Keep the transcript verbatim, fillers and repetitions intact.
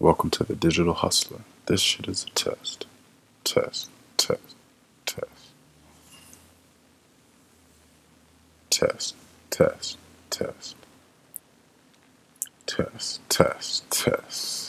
Welcome to The Digital Hustler. This shit is a test. Test. Test. Test. Test. Test. Test. Test. Test. Test.